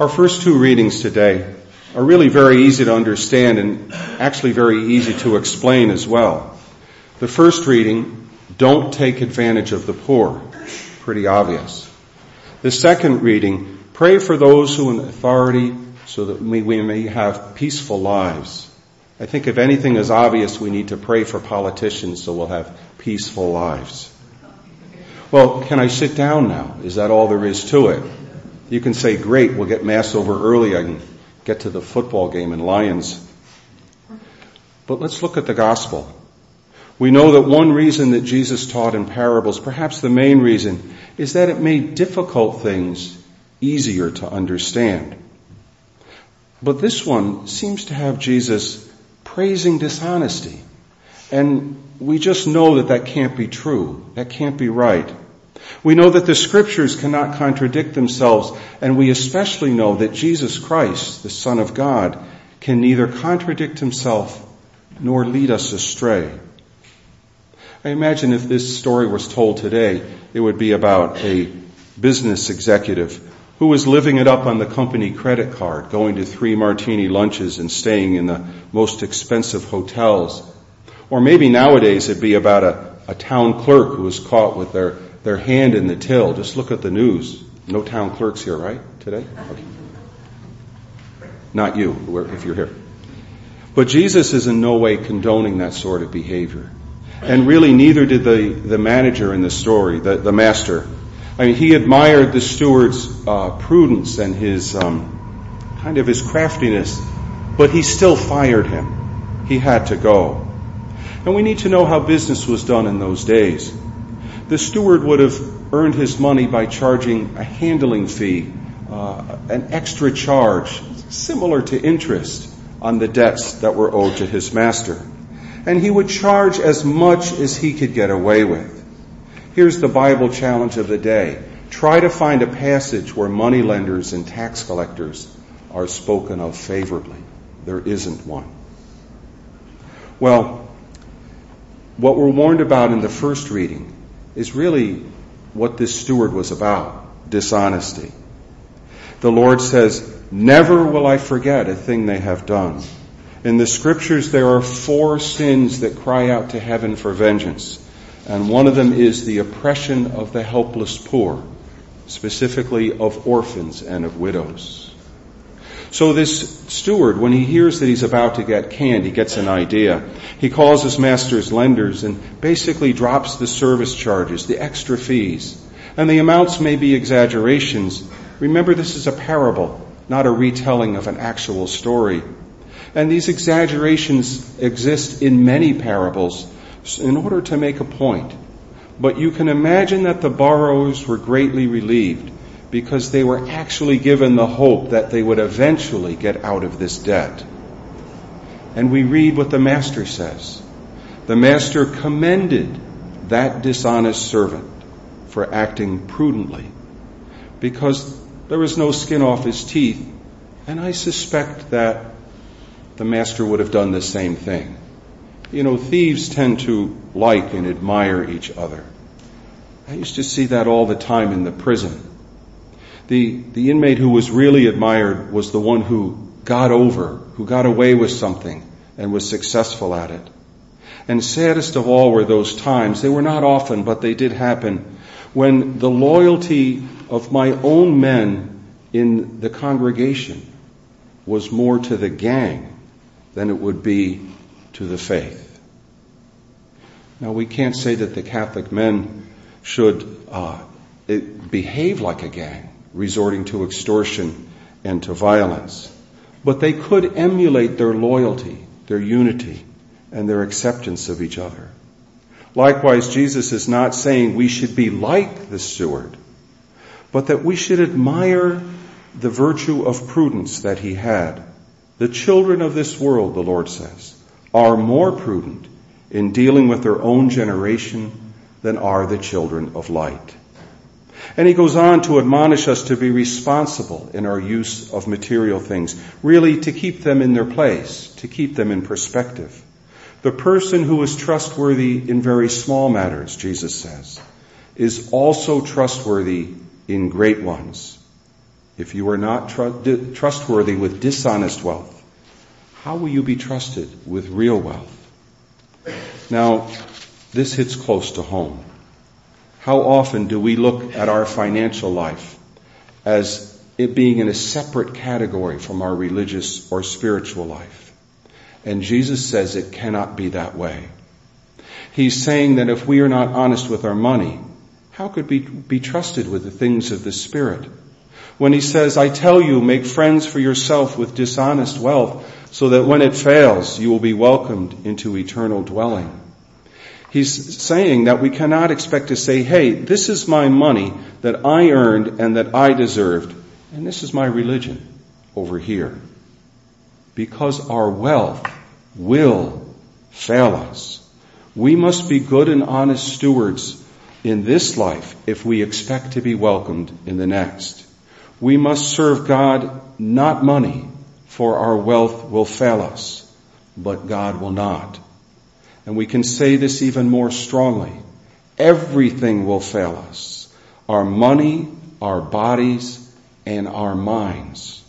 Our first two readings today are really very easy to understand and actually very easy to explain as well. The first reading, don't take advantage of the poor. Pretty obvious. The second reading, pray for those who are in authority so that we may have peaceful lives. I think if anything is obvious, we need to pray for politicians so we'll have peaceful lives. Well, can I sit down now? Is that all there is to it? You can say, great, we'll get Mass over early. I can get to the football game in Lions. But let's look at the gospel. We know that one reason that Jesus taught in parables, perhaps the main reason, is that it made difficult things easier to understand. But this one seems to have Jesus praising dishonesty. And we just know that that can't be true. That can't be right. We know that the scriptures cannot contradict themselves, and we especially know that Jesus Christ, the Son of God, can neither contradict himself nor lead us astray. I imagine if this story was told today, it would be about a business executive who was living it up on the company credit card, going to 3 martini lunches and staying in the most expensive hotels. Or maybe nowadays it'd be about a town clerk who was caught with their hand in the till. Just look at the news. No town clerks here, right, today? Okay. Not you, if you're here. But Jesus is in no way condoning that sort of behavior. And really neither did the manager in the story, the master. I mean, he admired the steward's prudence and his his craftiness, but he still fired him. He had to go. And we need to know how business was done in those days. The steward would have earned his money by charging a handling fee, an extra charge, similar to interest on the debts that were owed to his master. And he would charge as much as he could get away with. Here's the Bible challenge of the day. Try to find a passage where moneylenders and tax collectors are spoken of favorably. There isn't one. Well, what we're warned about in the first reading is really what this steward was about, dishonesty. The Lord says, never will I forget a thing they have done. In the scriptures, there are 4 sins that cry out to heaven for vengeance. And one of them is the oppression of the helpless poor, specifically of orphans and of widows. So this steward, when he hears that he's about to get canned, he gets an idea. He calls his master's lenders and basically drops the service charges, the extra fees. And the amounts may be exaggerations. Remember, this is a parable, not a retelling of an actual story. And these exaggerations exist in many parables in order to make a point. But you can imagine that the borrowers were greatly relieved, because they were actually given the hope that they would eventually get out of this debt. And we read what the master says. The master commended that dishonest servant for acting prudently, because there was no skin off his teeth, and I suspect that the master would have done the same thing. You know, thieves tend to like and admire each other. I used to see that all the time in the prison. The inmate who was really admired was the one who got away with something and was successful at it. And saddest of all were those times, they were not often, but they did happen, when the loyalty of my own men in the congregation was more to the gang than it would be to the faith. Now, we can't say that the Catholic men should behave like a gang, resorting to extortion and to violence. But they could emulate their loyalty, their unity, and their acceptance of each other. Likewise, Jesus is not saying we should be like the steward, but that we should admire the virtue of prudence that he had. The children of this world, the Lord says, are more prudent in dealing with their own generation than are the children of light. And he goes on to admonish us to be responsible in our use of material things, really to keep them in their place, to keep them in perspective. The person who is trustworthy in very small matters, Jesus says, is also trustworthy in great ones. If you are not trustworthy with dishonest wealth, how will you be trusted with real wealth? Now, this hits close to home. How often do we look at our financial life as it being in a separate category from our religious or spiritual life? And Jesus says it cannot be that way. He's saying that if we are not honest with our money, how could we be trusted with the things of the Spirit? When he says, I tell you, make friends for yourself with dishonest wealth, so that when it fails, you will be welcomed into eternal dwelling. He's saying that we cannot expect to say, hey, this is my money that I earned and that I deserved, and this is my religion over here. Because our wealth will fail us. We must be good and honest stewards in this life if we expect to be welcomed in the next. We must serve God, not money, for our wealth will fail us, but God will not. And we can say this even more strongly. Everything will fail us. Our money, our bodies, and our minds.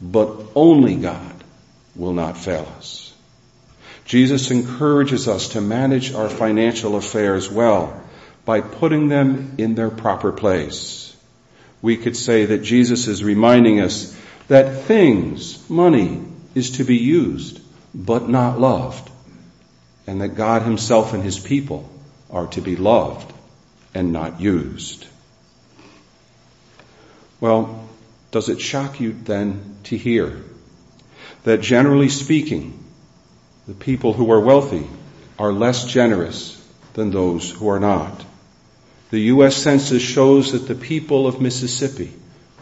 But only God will not fail us. Jesus encourages us to manage our financial affairs well by putting them in their proper place. We could say that Jesus is reminding us that things, money, is to be used but not loved, and that God himself and his people are to be loved and not used. Well, does it shock you then to hear that generally speaking, the people who are wealthy are less generous than those who are not? The U.S. Census shows that the people of Mississippi,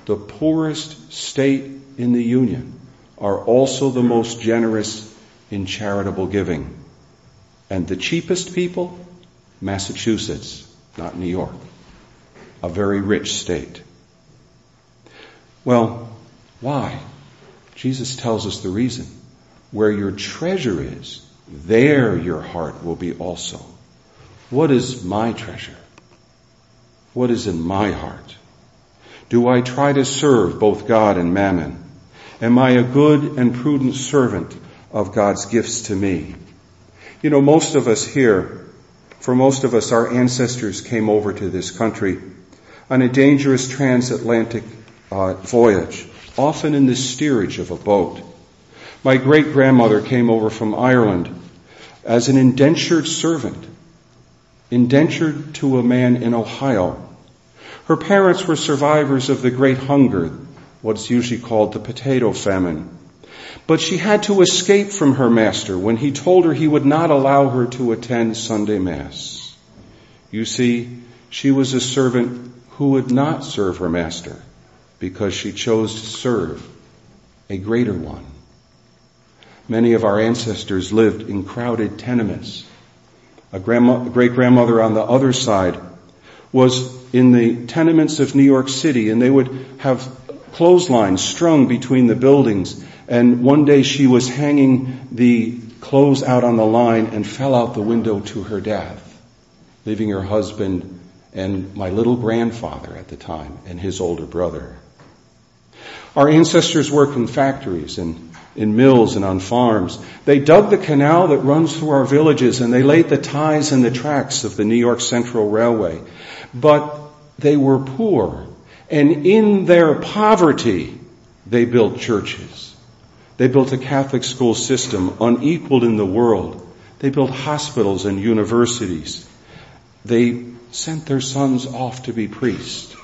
the poorest state in the Union, are also the most generous in charitable giving. And the cheapest people, Massachusetts, not New York, a very rich state. Well, why? Jesus tells us the reason. Where your treasure is, there your heart will be also. What is my treasure? What is in my heart? Do I try to serve both God and Mammon? Am I a good and prudent servant of God's gifts to me? You know, most of us here, for most of us, our ancestors came over to this country on a dangerous transatlantic voyage, often in the steerage of a boat. My great-grandmother came over from Ireland as an indentured servant, indentured to a man in Ohio. Her parents were survivors of the Great Hunger, what's usually called the potato famine. But she had to escape from her master when he told her he would not allow her to attend Sunday Mass. You see, she was a servant who would not serve her master because she chose to serve a greater one. Many of our ancestors lived in crowded tenements. A great-grandmother on the other side was in the tenements of New York City, and they would have clotheslines strung between the buildings. And one day she was hanging the clothes out on the line and fell out the window to her death, leaving her husband and my little grandfather at the time and his older brother. Our ancestors worked in factories and in mills and on farms. They dug the canal that runs through our villages, and they laid the ties and the tracks of the New York Central Railway. But they were poor, and in their poverty, they built churches. They built a Catholic school system unequaled in the world. They built hospitals and universities. They sent their sons off to be priests,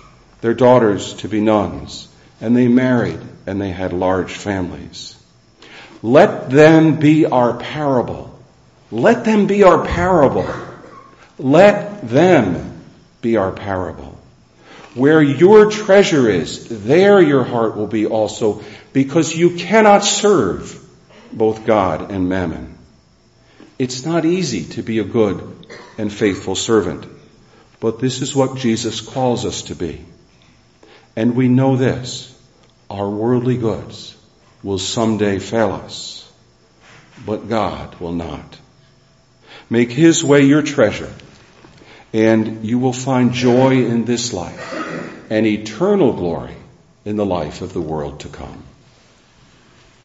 their daughters to be nuns, and they married and they had large families. Let them be our parable. Let them be our parable. Let them be our parable. Where your treasure is, there your heart will be also, because you cannot serve both God and Mammon. It's not easy to be a good and faithful servant, but this is what Jesus calls us to be. And we know this, our worldly goods will someday fail us, but God will not. Make His way your treasure, and you will find joy in this life and eternal glory in the life of the world to come.